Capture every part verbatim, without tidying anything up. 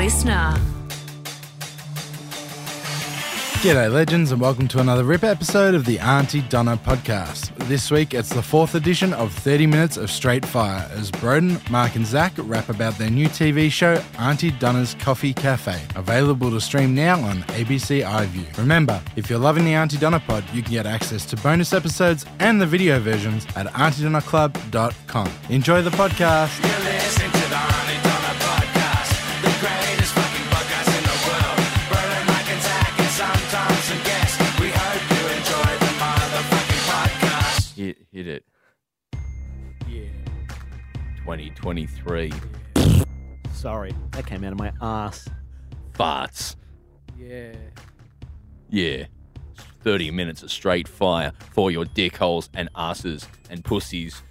listener. G'day legends and welcome to another R I P episode of the Aunty Donna podcast. This week it's the fourth edition of thirty minutes of straight fire as Broden, Mark and Zach rap about their new T V show Aunty Donna's Coffee Cafe, available to stream now on A B C iView. Remember, if you're loving the Aunty Donna pod, you can get access to bonus episodes and the video versions at aunty donna club dot com. Enjoy the podcast. You're listening to the Aunty Donna podcast, the greatest fucking podcast in the world. Sometimes and guess we hope you enjoy the motherfucking podcast. Hit, hit it. Yeah. twenty twenty-three. Sorry, that came out of my ass. Farts. Yeah. Yeah. thirty minutes of straight fire for your dick holes and asses and pussies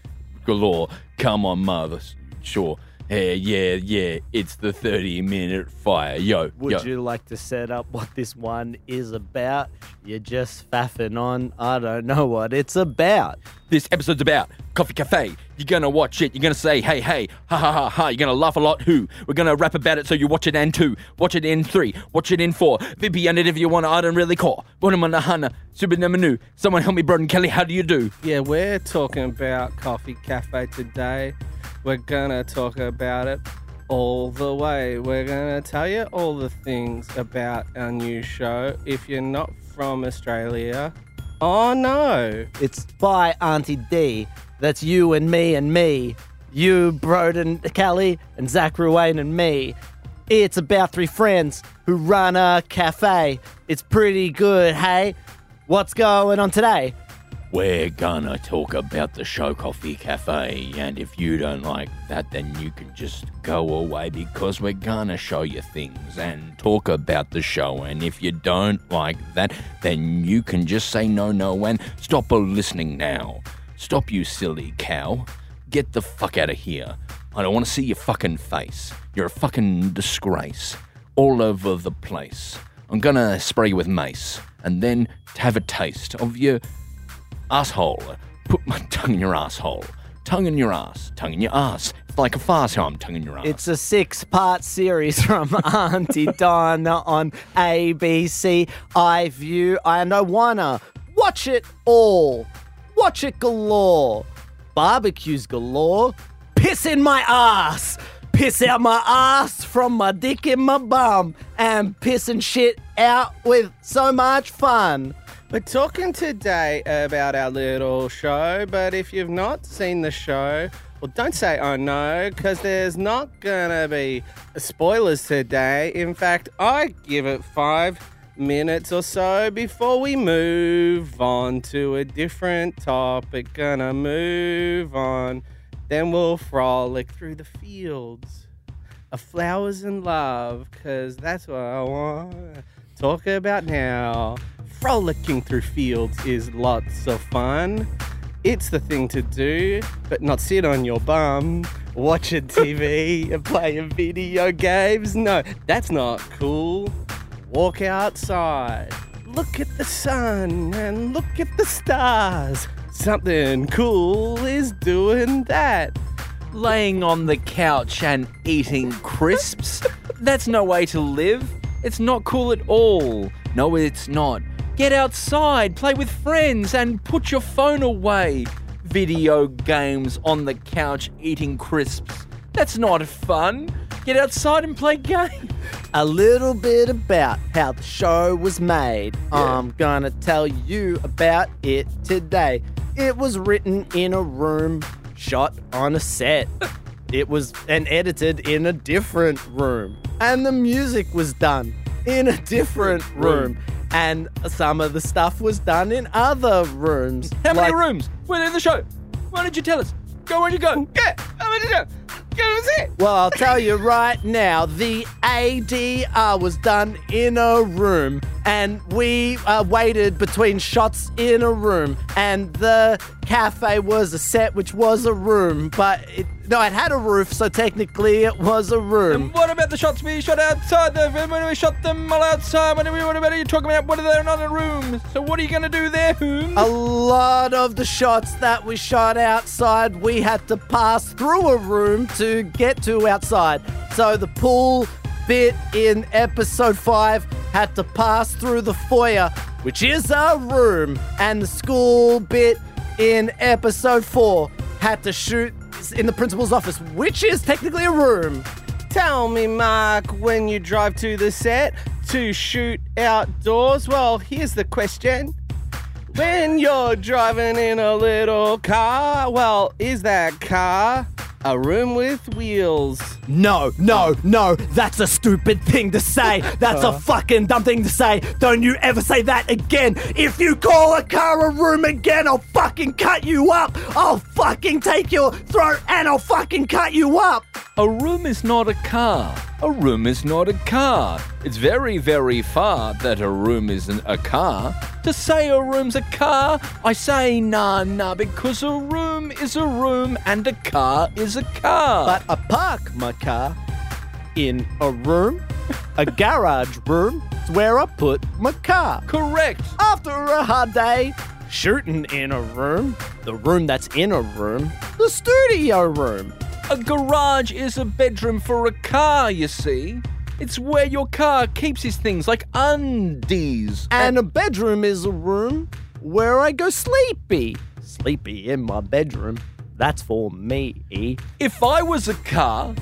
galore. Come on, mother. Sure. Yeah, yeah, yeah, it's the thirty-minute fire. Yo, Would yo. you like to set up what this one is about? You're just faffing on. I don't know what it's about. This episode's about Coffee Cafe. You're going to watch it. You're going to say, hey, hey, ha, ha, ha, ha. You're going to laugh a lot, who? We're going to rap about it so you watch it in two. Watch it in three. Watch it in four. Vippy and it if you want to. I don't really call. Hana, super menu. Someone help me, Broden Kelly. How do you do? Yeah, we're talking about Coffee Cafe today. We're gonna talk about it all the way. We're gonna tell you all the things about our new show. If you're not from Australia, oh no. It's by Auntie D. That's you and me and me. You, Broden Kelly, and Zach Ruane and me. It's about three friends who run a cafe. It's pretty good, hey? What's going on today? We're gonna talk about the show Coffee Cafe, and if you don't like that, then you can just go away because we're gonna show you things and talk about the show. And if you don't like that, then you can just say no, no, and stop listening now. Stop, you silly cow. Get the fuck out of here. I don't want to see your fucking face. You're a fucking disgrace. All over the place. I'm gonna spray you with mace and then have a taste of your asshole. Put my tongue in your asshole. Tongue in your ass. Tongue in your ass. It's like a farce how I'm tongue in your ass. It's a six-part series from Aunty Donna on A B C iView. I know wanna watch it all. Watch it galore. Barbecues galore. Piss in my ass. Piss out my ass from my dick in my bum. And pissing shit out with so much fun. We're talking today about our little show, but if you've not seen the show, well, don't say, oh, no, because there's not going to be spoilers today. In fact, I give it five minutes or so before we move on to a different topic. Gonna move on. Then we'll frolic through the fields of flowers and love, because that's what I want to talk about now. Frolicking through fields is lots of fun. It's the thing to do, but not sit on your bum, watch a T V and play your video games. No, that's not cool. Walk outside, look at the sun and look at the stars. Something cool is doing that. Laying on the couch and eating crisps? That's no way to live. It's not cool at all. No, it's not. Get outside, play with friends, and put your phone away. Video games on the couch eating crisps. That's not fun. Get outside and play games. A little bit about how the show was made. Yeah. I'm going to tell you about it today. It was written in a room, shot on a set. It was and edited in a different room. And the music was done in a different room. room. And some of the stuff was done in other rooms. How many like, rooms? We're in the show. Why don't you tell us? Go where you go. Yeah. How many go? Go it. Well, I'll tell you right now. The A D R was done in a room, and we uh, waited between shots in a room. And the cafe was a set, which was a room, but it, no, it had a roof, so technically it was a room. And what about the shots we shot outside? The when we shot them all outside. What are you talking about? What are there in other rooms? So what are you going to do there? Holmes? A lot of the shots that we shot outside, we had to pass through a room to get to outside. So the pool bit in episode five had to pass through the foyer, which is our room, and the school bit in episode four had to shoot in the principal's office, which is technically a room. Tell me, Mark, when you drive to the set to shoot outdoors, well, here's the question. When you're driving in a little car, well, is that car a room with wheels? No, no, no, that's a stupid thing to say. That's a fucking dumb thing to say. Don't you ever say that again. If you call a car a room again, I'll fucking cut you up. I'll fucking take your throat and I'll fucking cut you up. A room is not a car. A room is not a car. It's very, very far that a room isn't a car. To say a room's a car, I say nah, nah, because a room is a room and a car is a car. But I park my car in a room, a garage room, it's where I put my car. Correct. After a hard day, shooting in a room, the room that's in a room, the studio room. A garage is a bedroom for a car, you see. It's where your car keeps his things, like undies. And a bedroom is a room where I go sleepy. Sleepy in my bedroom, that's for me. If I was a car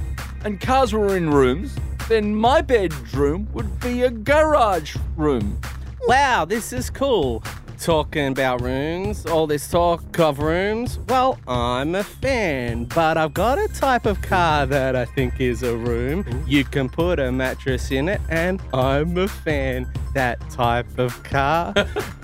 and cars were in rooms, then my bedroom would be a garage room. Wow, this is cool. Talking about rooms, all this talk of rooms, well, I'm a fan, but I've got a type of car that I think is a room. You can put a mattress in it, and I'm a fan. That type of car,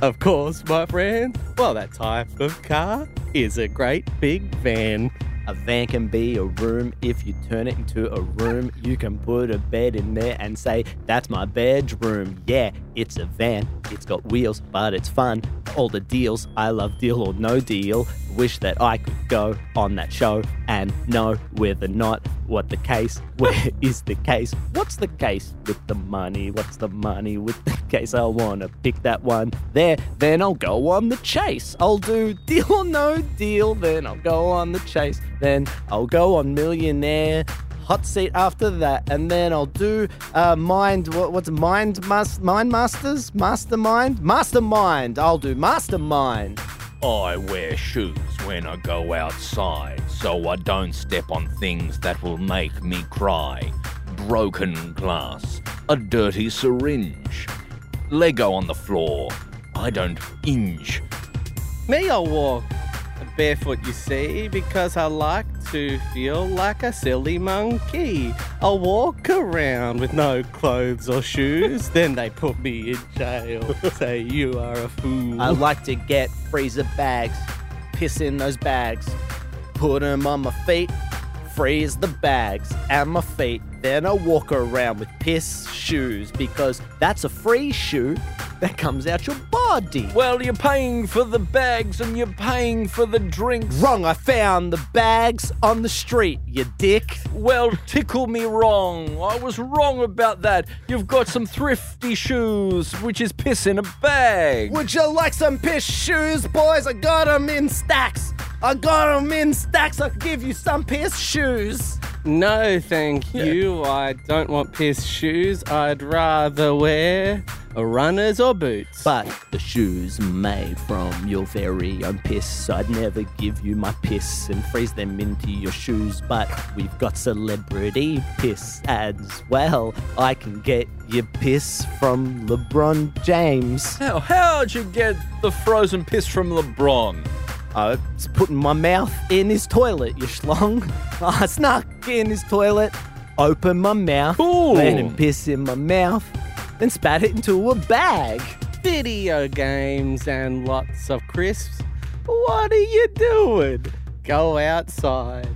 of course, my friend, well, that type of car is a great big van. A van can be a room if you turn it into a room. You can put a bed in there and say, that's my bedroom. Yeah, it's a van. It's got wheels, but it's fun. All the deals. I love Deal or No Deal. Wish that I could go on that show and know whether or not what the case. Where is the case? What's the case with the money? What's the money with the case? I want to pick that one there. Then I'll go on the chase. I'll do Deal or No Deal. Then I'll go on the chase. Then I'll go on Millionaire, Hot Seat after that, and then I'll do uh, Mind, what, what's Mind, mas- Mind Masters? Mastermind? Mastermind! I'll do Mastermind! I wear shoes when I go outside, so I don't step on things that will make me cry. Broken glass, a dirty syringe, Lego on the floor, I don't inch. Me, I'll walk barefoot, you see, because I like to feel like a silly monkey. I'll walk around with no clothes or shoes, then they put me in jail, say you are a fool. I like to get freezer bags, piss in those bags, put them on my feet, freeze the bags and my feet. Then I walk around with piss shoes because that's a free shoe that comes out your body. Well, you're paying for the bags and you're paying for the drinks. Wrong, I found the bags on the street, you dick. Well, tickle me wrong. I was wrong about that. You've got some thrifty shoes, which is piss in a bag. Would you like some piss shoes, boys? I got them in stacks. I got them in stacks. I could give you some piss shoes. No, thank you. Yeah. I don't want piss shoes. I'd rather wear runners or boots. But the shoes made from your very own piss. I'd never give you my piss and freeze them into your shoes. But we've got celebrity piss ads. Well, I can get your piss from LeBron James. How? How'd you get the frozen piss from LeBron? I was putting my mouth in his toilet, you schlong. I snuck in his toilet, opened my mouth, cool. Let him piss in my mouth, then spat it into a bag. Video games and lots of crisps. What are you doing? Go outside.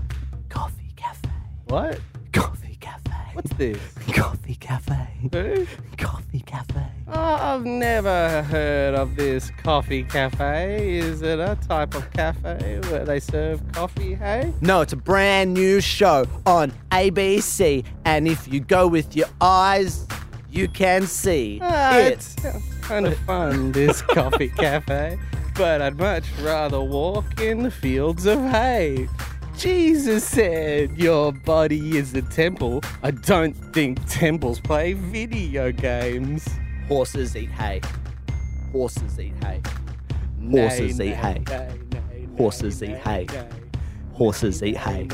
Coffee cafe. What? Coffee cafe. What's this? Coffee cafe. Who? Coffee cafe. Oh, I've never heard of this coffee cafe. Is it a type of cafe where they serve coffee, hey? No, it's a brand new show on A B C. And if you go with your eyes, you can see ah, it. It's kind of fun, this coffee cafe. But I'd much rather walk in the fields of hay. Jesus said your body is a temple, I don't think temples play video games. Horses eat hay. Horses eat hay. Horses eat hay. Horses eat hay. Horses eat hay.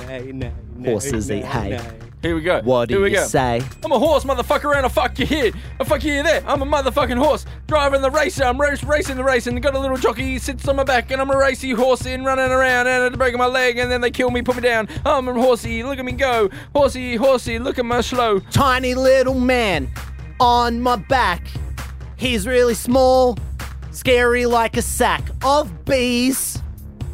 Horses eat hay. Here we go. What do you say? I'm a horse, motherfucker, and I'll fuck you here. I'll fuck you there. I'm a motherfucking horse. Driving the racer. I'm race, racing the race. And got a little jockey. He sits on my back. And I'm a racy horse in running around. And I'm breaking my leg. And then they kill me, put me down. I'm a horsey. Look at me go. Horsey, horsey. Look at my slow. Tiny little man on my back. He's really small. Scary like a sack of bees.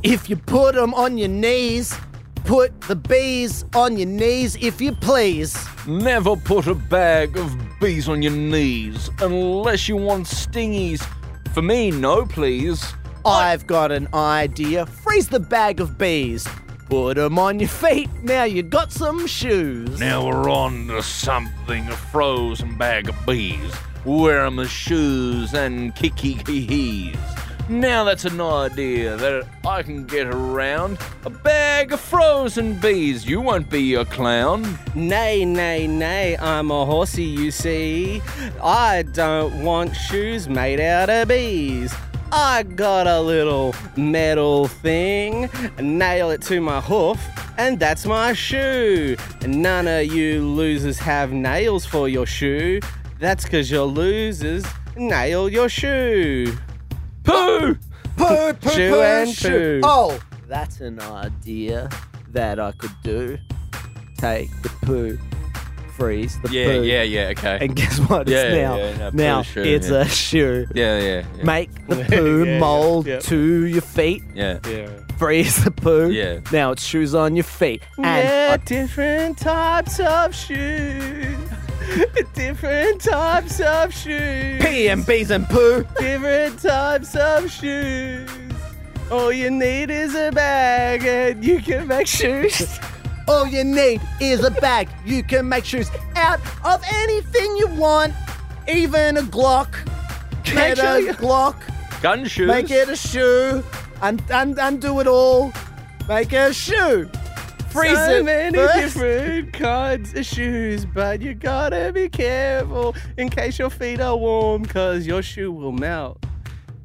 If you put them on your knees. Put the bees on your knees if you please. Never put a bag of bees on your knees unless you want stingies. For me, no please. I've got an idea. Freeze the bag of bees. Put them on your feet. Now you got some shoes. Now we're on to something, a frozen bag of bees. Wear them as shoes and kiki-hees. Now that's an idea that I can get around. A bag of frozen bees, you won't be a clown. Nay, nay, nay, I'm a horsey, you see. I don't want shoes made out of bees. I got a little metal thing, nail it to my hoof, and that's my shoe. None of you losers have nails for your shoe. That's 'cause your losers nail your shoe. Poo! Poo, poo, poo, poo, and poo. Oh, that's an idea that I could do. Take the poo, freeze the yeah, poo. Yeah, yeah, yeah, okay. And guess what? It's yeah, now, yeah, no, now shoe, it's yeah. a shoe. Yeah, yeah, yeah. Make the poo yeah, mold yeah, yeah. to your feet. Yeah. yeah. Freeze the poo. Yeah. Now it's shoes on your feet. And yeah, different types of shoes. Different types of shoes. P and B's and poo. Different types of shoes. All you need is a bag and you can make shoes. All you need is a bag. You can make shoes out of anything you want. Even a Glock. Get make a you- Glock. Gun shoes. Make it a shoe. And un- un- undo it all. Make a shoe. Freeze so many first. different kinds of shoes, but you gotta be careful in case your feet are warm, 'cause your shoe will melt.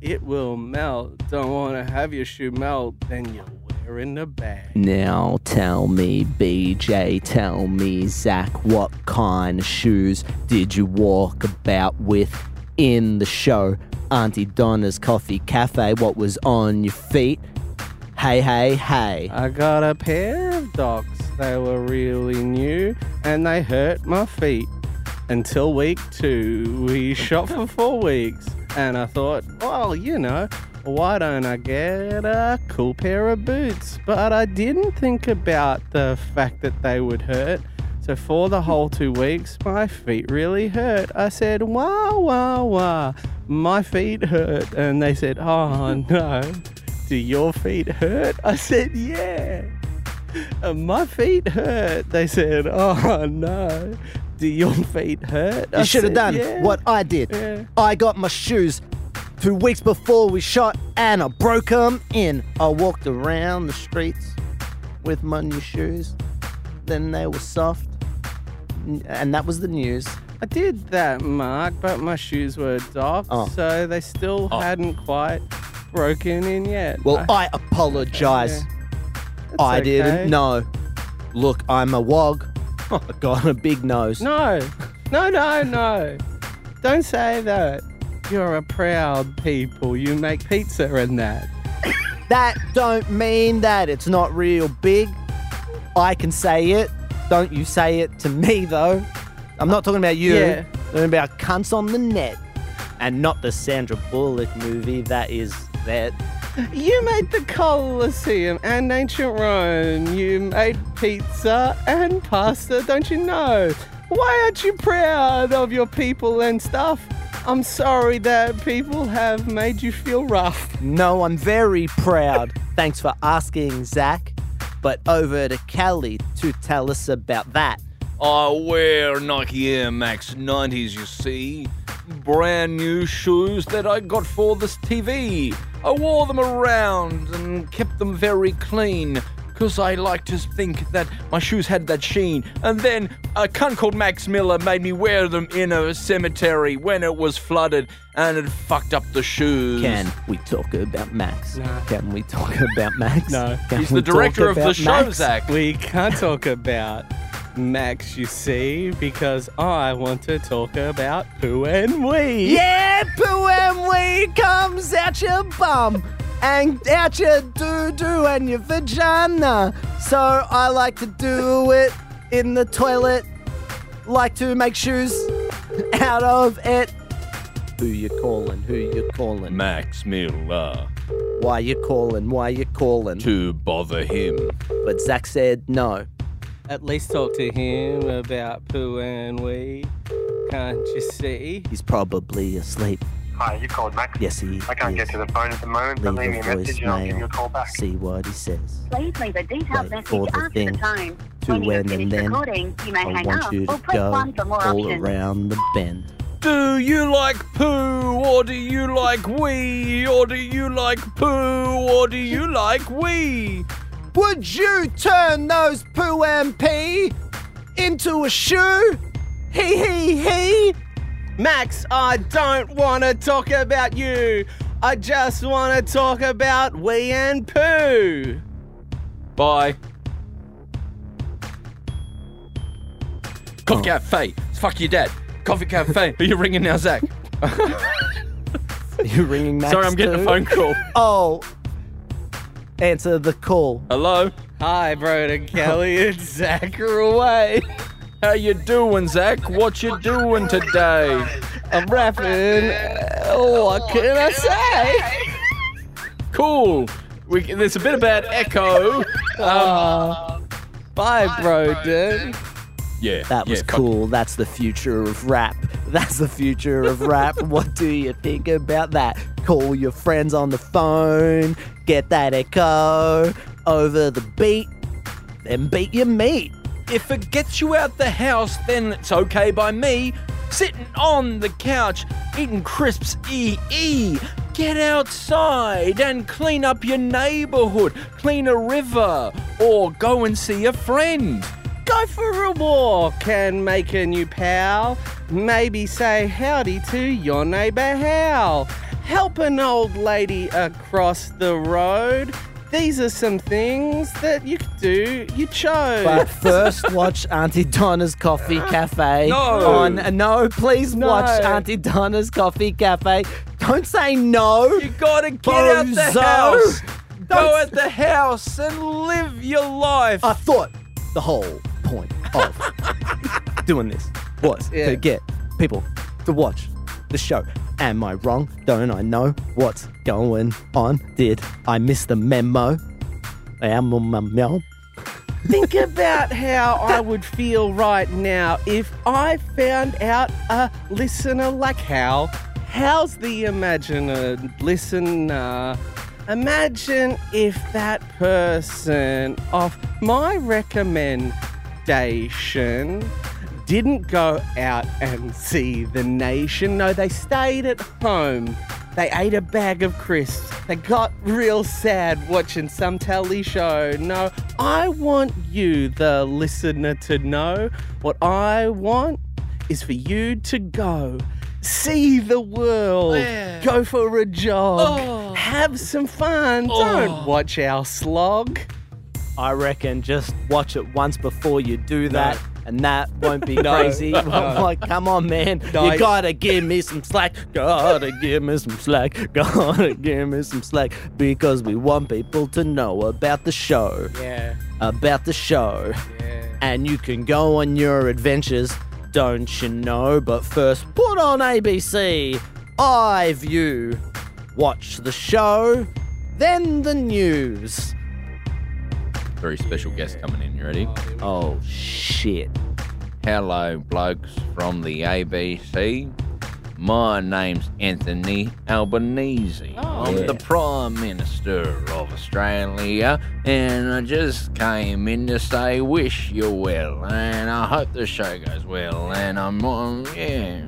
It will melt. Don't wanna have your shoe melt, then you're wearing a bag. Now tell me, B J, tell me, Zach, what kind of shoes did you walk about with in the show? Aunty Donna's Coffee Cafe, what was on your feet? Hey, hey, hey. I got a pair of docs. They were really new and they hurt my feet. Until week two, we shot for four weeks. And I thought, well, you know, why don't I get a cool pair of boots? But I didn't think about the fact that they would hurt. So for the whole two weeks, my feet really hurt. I said, wah, wah, wah, my feet hurt. And they said, oh, no. Do your feet hurt? I said, yeah. And my feet hurt. They said, oh, no. Do your feet hurt? I you should have done yeah. what I did. Yeah. I got my shoes two weeks before we shot and I broke them in. I walked around the streets with my new shoes. Then they were soft. And that was the news. I did that, Mark, but my shoes were docked, oh. so they still oh. hadn't quite... broken in yet. Well, I, I apologize. Okay, yeah. I okay. didn't know. Look, I'm a wog. I got a big nose. No, no, no, no. Don't say that. You're a proud people. You make pizza and that. That don't mean that it's not real big. I can say it. Don't you say it to me, though. I'm not talking about you. Yeah. I'm talking about cunts on the net. And not the Sandra Bullock movie that is... That. You made the Colosseum and ancient Rome. You made pizza and pasta, don't you know? Why aren't you proud of your people and stuff? I'm sorry that people have made you feel rough. No, I'm very proud. Thanks for asking, Zach. But over to Kelly to tell us about that. I wear Nike Air Max nineties, you see. Brand new shoes that I got for this T V. I wore them around and kept them very clean, 'cause because I like to think that my shoes had that sheen. And then a cunt called Max Miller made me wear them in a cemetery when it was flooded, and it fucked up the shoes. Can we talk about Max? No. Can we talk about Max? No. Can He's the director of the show, Max? Zach. We can't talk about Max, you see, because I want to talk about Poo and Wee. Yeah, Poo and Wee comes out your bum and out your doo-doo and your vagina. So I like to do it in the toilet, like to make shoes out of it. Who you calling? Who you calling? Max Miller. Why you calling? Why you calling? To bother him. But Zach said no. At least talk to him about Poo and Wee. Can't you see? He's probably asleep. Hi, you called Max? Yes, he I can't is. get to the phone at the moment, leave but leave me a message and I'll give you a call back. See what he says. Please leave a detailed message the after thing. the tone. To when you finish recording, you may I hang up or press one for more all options. Around the bend. Do you like poo, or do you like wee, or do you like poo, or do you like wee? Would you turn those poo and pee into a shoe? Hee hee hee. Max, I don't want to talk about you. I just want to talk about wee and poo. Bye. Coffee oh. Cafe. Fuck your dad. Coffee Cafe. Are you ringing now, Zach? Are you ringing Max? Sorry, I'm getting too? a phone call. Oh. Answer the call. Hello? Hi, Broden Kelly. It's Zach Ruane. How you doing, Zach? What you doing today? I'm rapping. Oh, what can I say? Cool. We, there's a bit of bad echo. Um, uh, bye, Broden. Yeah. That was yeah, cool. Fuck. That's the future of rap. That's the future of rap. What do you think about that? Call your friends on the phone. Get that echo over the beat, then beat your meat. If it gets you out the house, then it's okay by me. Sitting on the couch, eating crisps, E E. Get outside and clean up your neighbourhood. Clean a river or go and see a friend. Go for a walk and make a new pal. Maybe say howdy to your neighbour Hal. Help an old lady across the road. These are some things that you could do. You chose. But first, watch Aunty Donna's Coffee Cafe. No. On, no, please no. watch Aunty Donna's Coffee Cafe. Don't say no. You gotta get bozo. out the house. Don't Go at the house and live your life. I thought the whole point of doing this was yeah. to get people to watch the show. Am I wrong? Don't I know what's going on? Did I miss the memo? Think about how I would feel right now if I found out a listener like Hal. How's the imaginer listener? Imagine if that person off my recommendation didn't go out and see the nation. No, they stayed at home. They ate a bag of crisps. They got real sad watching some telly show. No, I want you, the listener, to know what I want is for you to go. See the world. Yeah. Go for a jog. Oh. Have some fun. Oh. Don't watch our slog. I reckon just watch it once before you do that. No. And that won't be no, crazy. No. Like, come on, man. No. You gotta give me some slack. Gotta give me some slack. Gotta give me some slack. Because we want people to know about the show. Yeah. About the show. Yeah. And you can go on your adventures, don't you know? But first, put on A B C iView. Watch the show, then the news. Very special guest coming in. You ready? Oh, shit. Hello, blokes from the A B C. My name's Anthony Albanese. Oh, I'm yeah. the Prime Minister of Australia, and I just came in to say wish you well, and I hope the show goes well, and I'm on... yeah.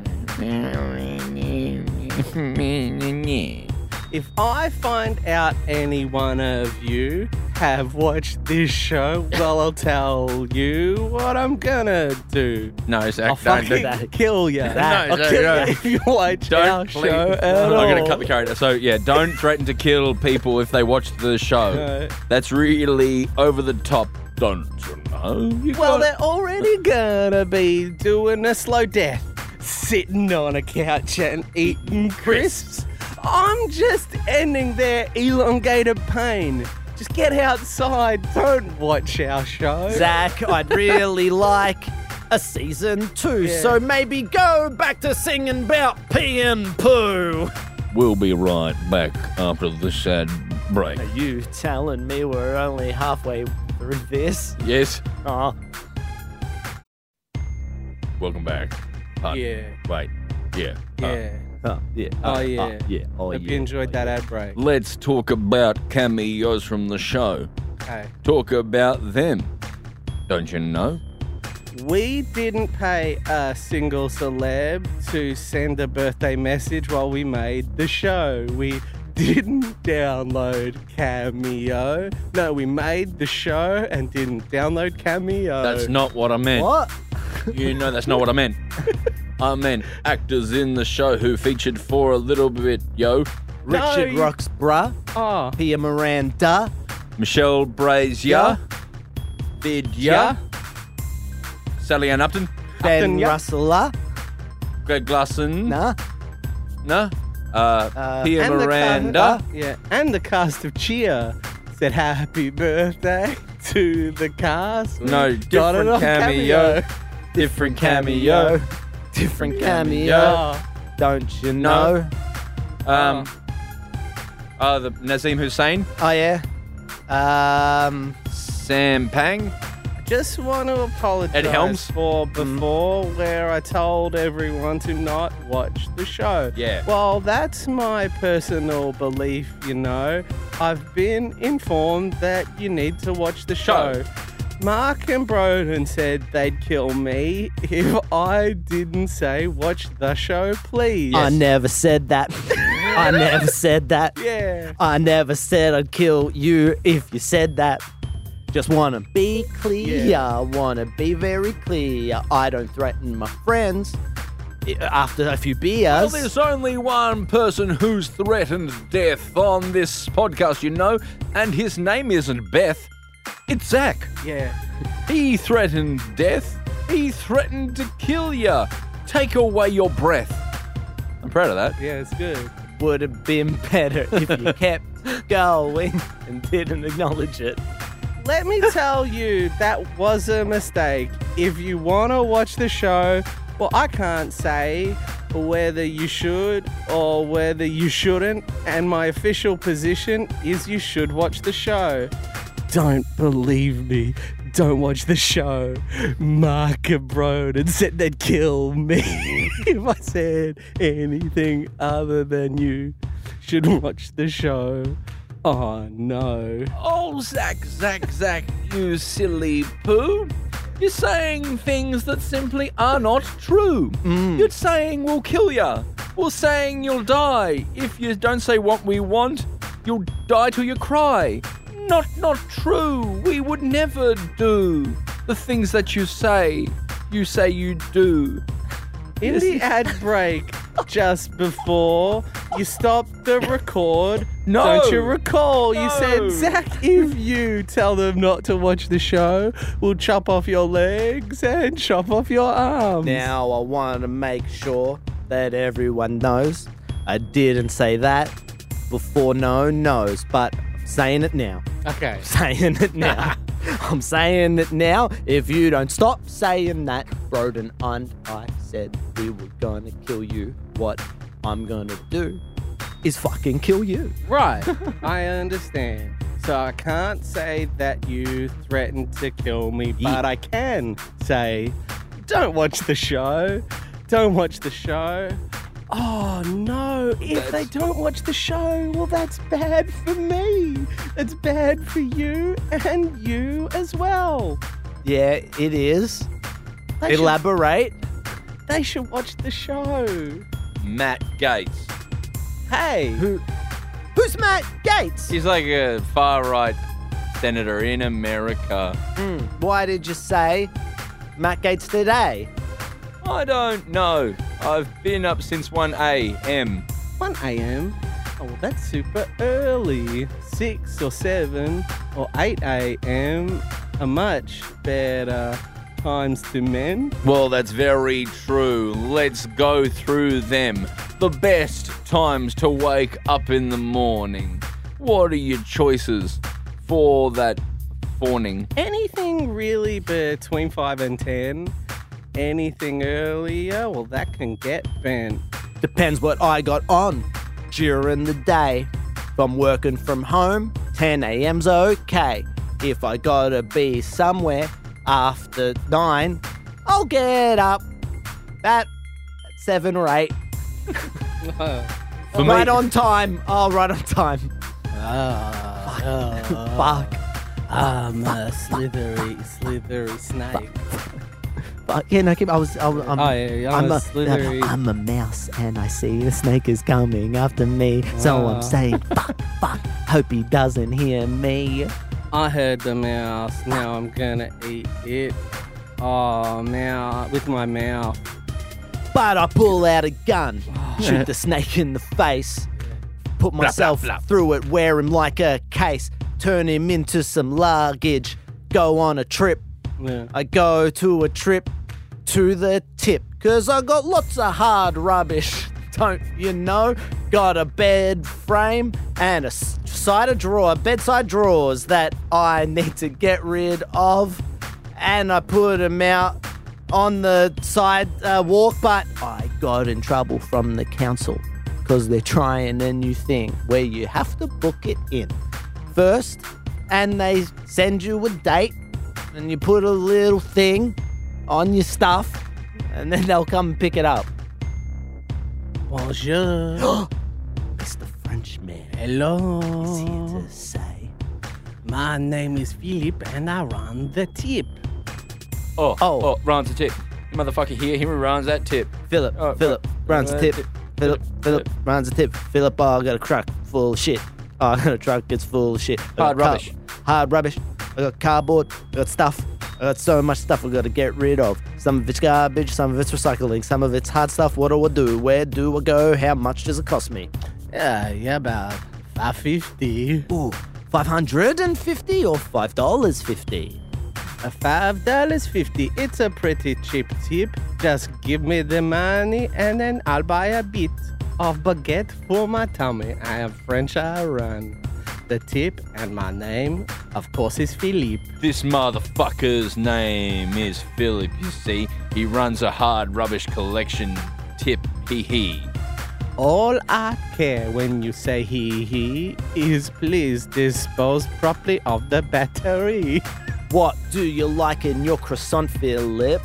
If I find out any one of you have watched this show, well, I'll tell you what I'm gonna do. No, Zach, I'll don't do that. Kill you. That. No, Zach, kill no. You if you watch don't our please. Show at I'm all. Gonna cut the character. So yeah, don't threaten to kill people if they watch the show. No. That's really over the top. Don't you know? You well, they're already gonna be doing a slow death, sitting on a couch and eating crisps. I'm just ending their elongated pain. Just get outside. Don't watch our show. Zach, I'd really like a season two, yeah. So maybe go back to singing about pee and poo. We'll be right back after the sad break. Are you telling me we're only halfway through this? Yes. Aw. Welcome back. Pardon. Yeah. Wait. Yeah. Yeah. Uh, Oh, yeah. Oh, oh yeah. Oh, yeah. Oh, Hope yeah. you enjoyed oh, that yeah. ad break. Let's talk about cameos from the show. Okay. Talk about them. Don't you know? We didn't pay a single celeb to send a birthday message while we made the show. We didn't download Cameo. No, we made the show and didn't download Cameo. That's not what I meant. What? You know that's not what I meant. I mean, actors in the show who featured for a little bit, yo. Richard no, Rocks, bruh. Oh. Pia Miranda. Michelle Brazier. Did ya? Sally Ann Upton. Ben Russell. Greg Glasson. Nah. Nah. Uh, uh, Pia Miranda. The, yeah. And the cast of Cheer said happy birthday to the cast. No, different cameo. cameo. Different cameo. Different cameo, cameo. Don't you know? No. Um, oh, uh, the Nazeem Hussain. Oh yeah. Um, Sam Pang. I just want to apologise for before mm. where I told everyone to not watch the show. Yeah. Well, that's my personal belief. You know, I've been informed that you need to watch the show. show. Mark and Broden said they'd kill me if I didn't say watch the show, please. I never said that. I never said that. Yeah. I never said I'd kill you if you said that. Just want to be clear. Yeah. Want to be very clear. I don't threaten my friends after a few beers. Well, there's only one person who's threatened death on this podcast, you know, and his name isn't Beth. It's Zach. Yeah. He threatened death. He threatened to kill you. Take away your breath. I'm proud of that. Yeah, it's good. Would have been better if you kept going and didn't acknowledge it. Let me tell you, that was a mistake. If you want to watch the show, well, I can't say whether you should or whether you shouldn't. And my official position is you should watch the show. Don't believe me. Don't watch the show. Mark and Broden said they'd kill me if I said anything other than you should watch the show. Oh, no. Oh, Zach, Zach, Zach, you silly poo. You're saying things that simply are not true. Mm. You're saying we'll kill ya. We're saying you'll die. If you don't say what we want, you'll die till you cry. Not not true. We would never do the things that you say, you say you do. In the ad break just before you stopped the record, no. Don't you recall? No. You said, Zach, if you tell them not to watch the show, we'll chop off your legs and chop off your arms. Now I want to make sure that everyone knows I didn't say that before no one knows, but... Saying it now. Okay. Saying it now. I'm saying it now. If you don't stop saying that, Broden and I said we were gonna kill you. What I'm gonna do is fucking kill you. Right. I understand. So I can't say that you threatened to kill me, but yeah. I can say, don't watch the show. Don't watch the show. Oh, no. If that's... they don't watch the show, well, that's bad for me. It's bad for you and you as well. Yeah, it is. They Elaborate. Should... They should watch the show. Matt Gaetz. Hey. Who? Who's Matt Gaetz? He's like a far-right senator in America. Mm, why did you say Matt Gaetz today? I don't know. I've been up since one a m one a m? Oh, well, that's super early. six or seven or eight a m are much better times to men. Well, that's very true. Let's go through them. The best times to wake up in the morning. What are your choices for that fawning? Anything really between five and ten. Anything earlier, well, that can get bent. Depends what I got on during the day. If I'm working from home, ten a m's okay. If I gotta be somewhere after nine, I'll get up at seven or eight. For right me. on time. Oh, right on time. Oh, fuck. Oh, fuck. I'm fuck, a slithery, fuck, slithery fuck, snake. Fuck. But, yeah, no, keep, I was, I, I'm, oh, yeah, I'm, I'm, a, a I'm a mouse and I see the snake is coming after me. Wow. So I'm saying, fuck, fuck, hope he doesn't hear me. I heard the mouse, now I'm gonna eat it. Oh, mouth, with my mouth. But I pull out a gun, shoot the snake in the face, put myself blah, blah, blah. through it, wear him like a case, turn him into some luggage, go on a trip. Yeah. I go to a trip to the tip, 'cause I got lots of hard rubbish, don't you know? Got a bed frame and a side of drawer, bedside drawers that I need to get rid of, and I put them out on the side uh, walk, but I got in trouble from the council 'cause they're trying a new thing where you have to book it in first and they send you a date. And you put a little thing on your stuff, and then they'll come and pick it up. Bonjour. Mister Frenchman. Hello. What's here to say? My name is Philippe, and I run the tip. Oh, oh, oh runs the tip. You motherfucker here, he runs that tip. Philip, oh, Philip, runs the tip. tip. Philip, Philip, Philip, runs the tip. Philip, oh, I got a truck full of shit. Oh, I got a truck, it's full of shit. Hard rubbish. Hard rubbish. I got cardboard, I got stuff, I got so much stuff I got to get rid of. Some of it's garbage, some of it's recycling, some of it's hard stuff. What do I do? Where do I go? How much does it cost me? Yeah, yeah, about five fifty. Ooh, five hundred fifty or five dollars fifty? five dollars fifty. It's a pretty cheap tip. Just give me the money and then I'll buy a bit of baguette for my tummy. I am French, I run the tip, and my name, of course, is Philippe. This motherfucker's name is Philippe, you see. He runs a hard rubbish collection tip, hee hee. All I care when you say hee hee is please dispose properly of the battery. What do you like in your croissant, Philippe?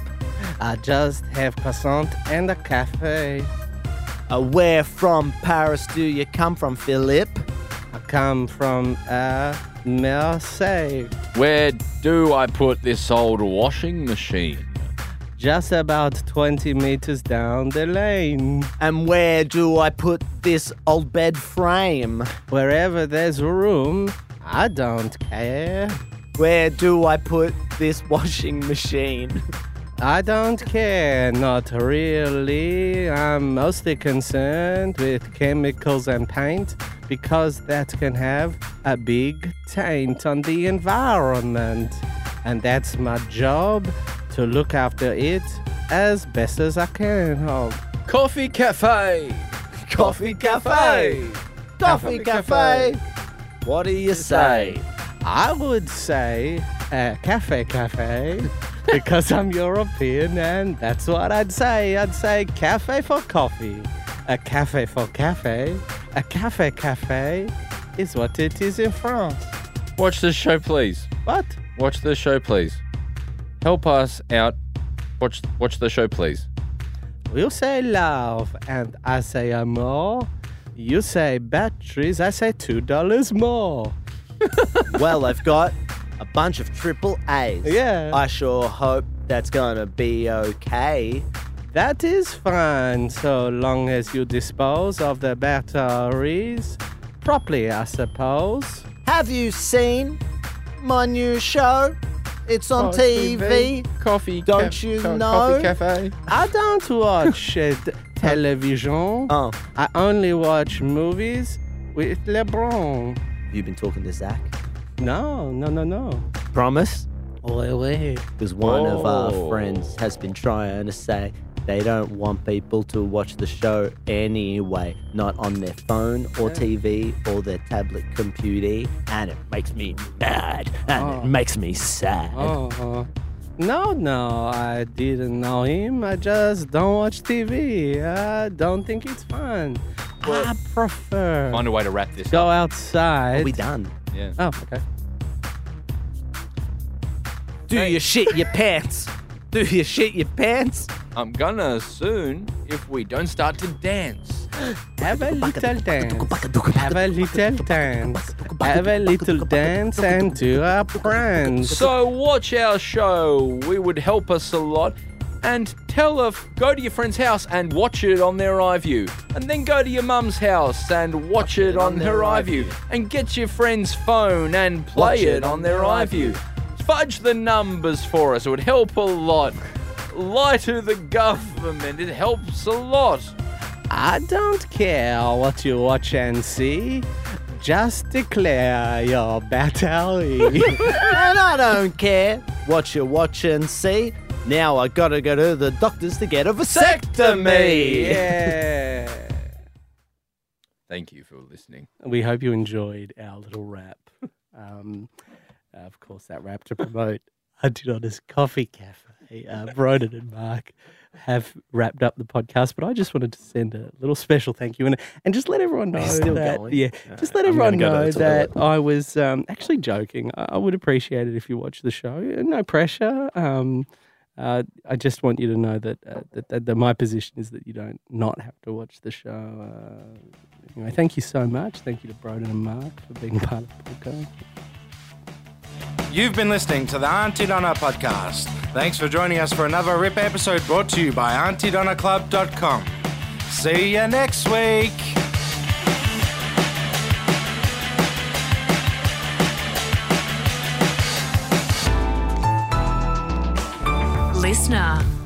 I just have croissant and a cafe. Uh, where from Paris do you come from, Philippe? I come from uh, Marseille. Where do I put this old washing machine? Just about twenty meters down the lane. And where do I put this old bed frame? Wherever there's room, I don't care. Where do I put this washing machine? I don't care, not really. I'm mostly concerned with chemicals and paint because that can have a big taint on the environment. And that's my job, to look after it as best as I can. Oh. Coffee Cafe! Coffee Cafe! Coffee Cafe! What do you say? I would say uh, Cafe Cafe. Because I'm European, and that's what I'd say. I'd say cafe for coffee. A cafe for cafe. A cafe cafe is what it is in France. Watch this show, please. What? Watch the show, please. Help us out. Watch, watch the show, please. You say love, and I say amour. You say batteries, I say two dollars more. Well, I've got a bunch of triple A's. Yeah. I sure hope that's gonna be okay. That is fine, so long as you dispose of the batteries properly, I suppose. Have you seen my new show? It's on T V. Coffee. Don't you know? Coffee cafe. I don't watch uh, television. Oh. I only watch movies with LeBron. You've been talking to Zach? No, no, no, no. Promise? Oi, oi. Because one oh. of our friends has been trying to say they don't want people to watch the show anyway, not on their phone or T V or their tablet computer, and it makes me mad and oh. it makes me sad. Oh, oh. No, no, I didn't know him. I just don't watch T V. I don't think it's fun. Well, I prefer. Find a way to wrap this. Go up. outside. Are we done? Yeah. Oh, okay. Do hey. you shit your pants? Do you shit your pants? I'm gonna soon if we don't start to dance. Have a little dance. Have a little dance. Have a little dance and do our friends. So watch our show. We would help us a lot. And tell her, go to your friend's house and watch it on their iView. And then go to your mum's house and watch it on her iView. And get your friend's phone and play it on their iView. Fudge the numbers for us. It would help a lot. Lie to the government. It helps a lot. I don't care what you watch and see. Just declare your battle. And I don't care what you watch and see. Now I gotta go to the doctors to get a vasectomy. Yeah. Thank you for listening. We hope you enjoyed our little rap. Um... Uh, of course, that rap to promote Aunty Donna's Coffee Cafe. Uh, Broden and Mark have wrapped up the podcast, but I just wanted to send a little special thank you and and just let everyone know still that going. yeah, uh, just let I'm everyone know that I was um, actually joking. I, I would appreciate it if you watch the show. No pressure. Um, uh, I just want you to know that, uh, that, that that my position is that you don't not have to watch the show. Uh, anyway, thank you so much. Thank you to Broden and Mark for being part of the podcast. You've been listening to the Aunty Donna podcast. Thanks for joining us for another R I P episode brought to you by aunty donna club dot com. See you next week. Listener.